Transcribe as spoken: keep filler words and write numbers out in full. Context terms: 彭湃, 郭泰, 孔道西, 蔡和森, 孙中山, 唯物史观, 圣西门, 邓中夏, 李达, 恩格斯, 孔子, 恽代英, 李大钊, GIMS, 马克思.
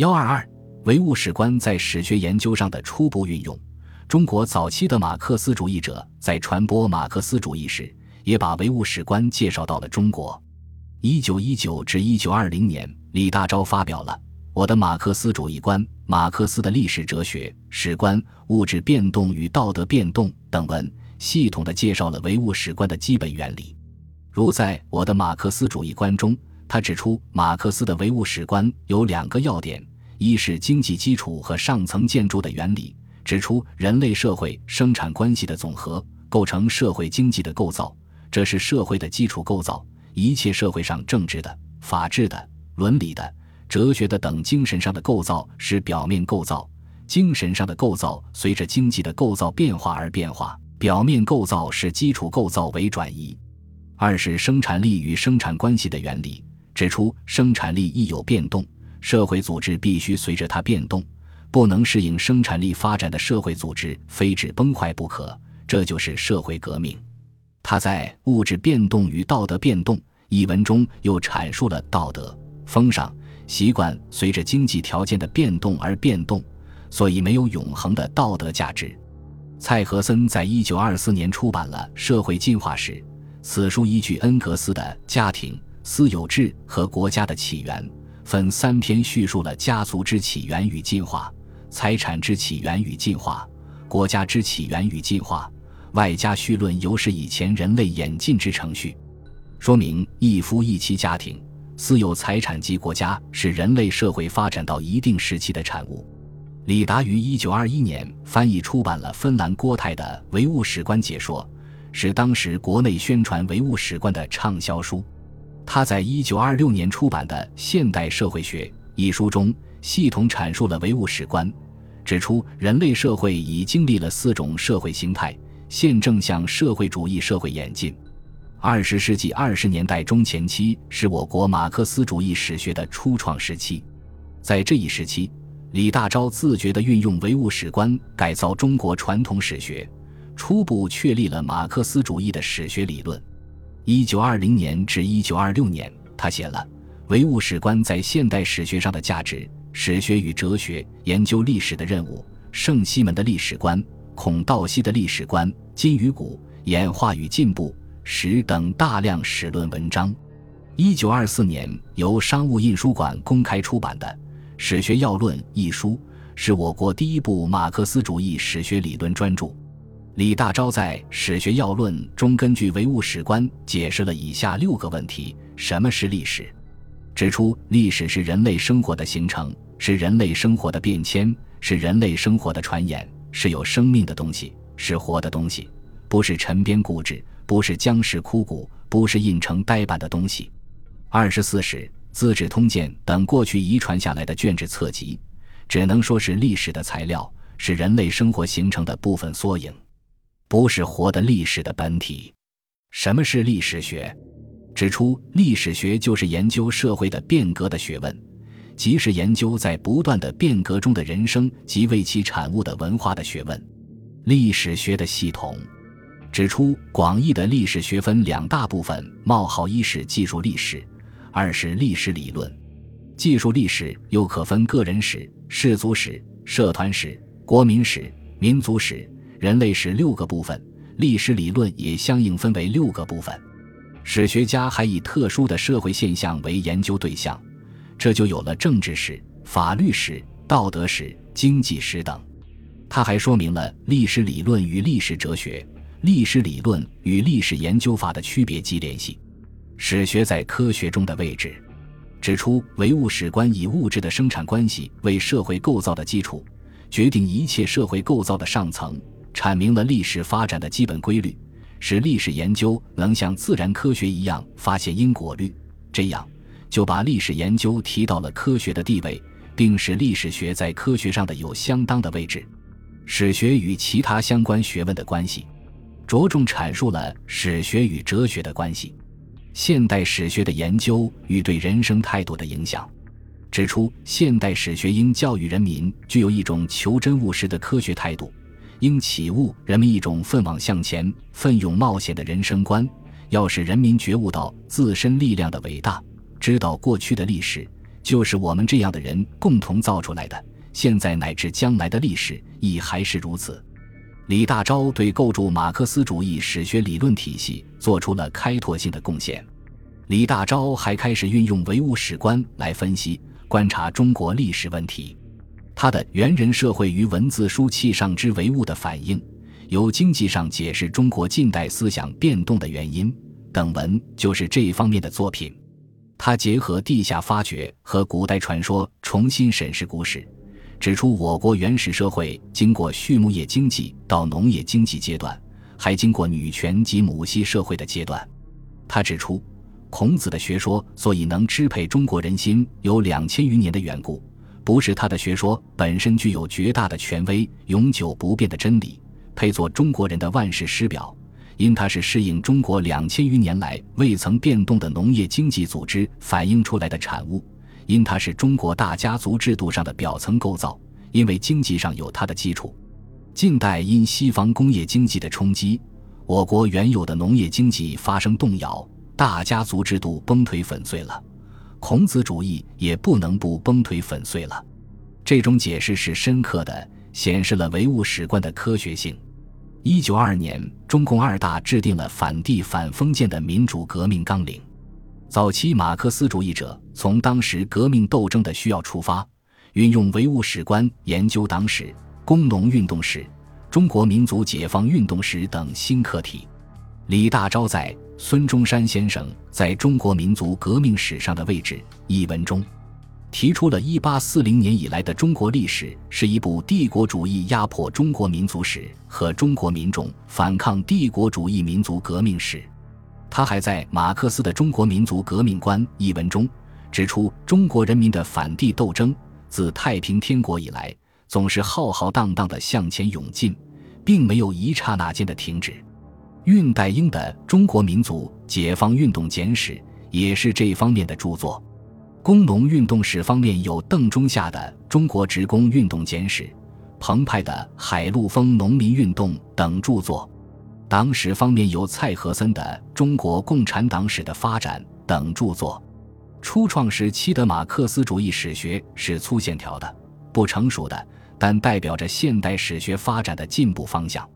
一百二十二唯物史观在史学研究上的初步运用。中国早期的马克思主义者在传播马克思主义时，也把唯物史观介绍到了中国。一九一九至一九二零年，李大钊发表了《我的马克思主义观》《马克思的历史哲学、史观、物质变动与道德变动》等文，系统地介绍了唯物史观的基本原理。如在《我的马克思主义观》中，他指出马克思的唯物史观有两个要点：一是经济基础和上层建筑的原理，指出人类社会生产关系的总和构成社会经济的构造，这是社会的基础构造，一切社会上政治的、法治的、伦理的、哲学的等精神上的构造是表面构造，精神上的构造随着经济的构造变化而变化，表面构造是基础构造为转移。二是生产力与生产关系的原理，指出生产力亦有变动，社会组织必须随着它变动，不能适应生产力发展的社会组织非至崩坏不可，这就是社会革命。他在《物质变动与道德变动》一文中又阐述了道德、风尚、习惯随着经济条件的变动而变动，所以没有永恒的道德价值。蔡和森在一九二四年出版了《社会进化史》，此书依据恩格斯的《家庭、私有制和国家的起源》分三篇叙述了家族之起源与进化、财产之起源与进化、国家之起源与进化，外加绪论由是以前人类演进之程序，说明一夫一妻家庭、私有财产及国家是人类社会发展到一定时期的产物。李达于一九二一年翻译出版了芬兰郭泰的《唯物史观解说》，是当时国内宣传唯物史观的畅销书。他在一九二六年出版的《现代社会学》一书中，系统阐述了唯物史观，指出人类社会已经历了四种社会形态，现正向社会主义社会演进。二十世纪二十年代中前期是我国马克思主义史学的初创时期，在这一时期，李大钊自觉地运用唯物史观改造中国传统史学，初步确立了马克思主义的史学理论。一九二零年至一九二六年，他写了《唯物史观在现代史学上的价值》《史学与哲学》《研究历史的任务》《圣西门的历史观》《孔道西的历史观》《金与骨》《演化与进步》《史》等大量史论文章。一九二四年由商务印书馆公开出版的《史学要论》一书，是我国第一部马克思主义史学理论专著。李大钊在《史学要论》中根据唯物史观解释了以下六个问题：什么是历史？指出历史是人类生活的形成，是人类生活的变迁，是人类生活的传言，是有生命的东西，是活的东西，不是陈编固执，不是僵尸枯骨，不是印成呆板的东西。二十四史《资治通鉴》等过去遗传下来的卷帙册籍，只能说是历史的材料，是人类生活形成的部分缩影，不是活的历史的本体。什么是历史学？指出历史学就是研究社会的变革的学问，即是研究在不断的变革中的人生及为其产物的文化的学问。历史学的系统指出，广义的历史学分两大部分：冒号一是技术历史，二是历史理论。技术历史又可分个人史、氏族史、社团史、国民史、民族史、人类史六个部分，历史理论也相应分为六个部分。史学家还以特殊的社会现象为研究对象，这就有了政治史、法律史、道德史、经济史等。他还说明了历史理论与历史哲学、历史理论与历史研究法的区别及联系。史学在科学中的位置，指出唯物史观以物质的生产关系为社会构造的基础，决定一切社会构造的上层，阐明了历史发展的基本规律，使历史研究能像自然科学一样发现因果律，这样就把历史研究提到了科学的地位，并使历史学在科学上的有相当的位置。史学与其他相关学问的关系，着重阐述了史学与哲学的关系。现代史学的研究与对人生态度的影响，指出现代史学应教育人民具有一种求真务实的科学态度，应启悟人们一种奋往向前、奋勇冒险的人生观，要使人民觉悟到自身力量的伟大，知道过去的历史，就是我们这样的人共同造出来的，现在乃至将来的历史亦还是如此。李大钊对构筑马克思主义史学理论体系做出了开拓性的贡献。李大钊还开始运用唯物史观来分析、观察中国历史问题。他的《猿人社会与文字书契上之唯物的反应》，由经济上解释中国近代思想变动的原因等文就是这方面的作品。他结合地下发掘和古代传说重新审视古史，指出我国原始社会经过畜牧业经济到农业经济阶段，还经过女权及母系社会的阶段。他指出，孔子的学说所以能支配中国人心有两千余年的缘故，不是他的学说本身具有绝大的权威、永久不变的真理，配作中国人的万世师表，因它是适应中国两千余年来未曾变动的农业经济组织反映出来的产物，因它是中国大家族制度上的表层构造，因为经济上有它的基础。近代因西方工业经济的冲击，我国原有的农业经济发生动摇，大家族制度崩颓粉碎了，孔子主义也不能不崩颓粉碎了。这种解释是深刻的，显示了唯物史观的科学性。一九二二年，中共二大制定了反帝反封建的民主革命纲领。早期马克思主义者从当时革命斗争的需要出发，运用唯物史观研究党史、工农运动史、中国民族解放运动史等新课题。李大钊在《孙中山先生在中国民族革命史上的位置》一文中提出了一八四零年以来的中国历史是一部帝国主义压迫中国民族史和中国民众反抗帝国主义民族革命史。他还在《马克思的中国民族革命观》一文中指出，中国人民的反帝斗争自太平天国以来总是浩浩荡荡地向前涌进，并没有一刹那间的停止。恽代英的《中国民族解放运动简史》也是这方面的著作。工农运动史方面有邓中夏的《中国职工运动简史》、彭湃的《海陆丰农民运动》等著作。党史方面有蔡和森的《中国共产党史的发展》等著作。初创时期的马克思主义史学是粗线条的、不成熟的，但代表着现代史学发展的进步方向。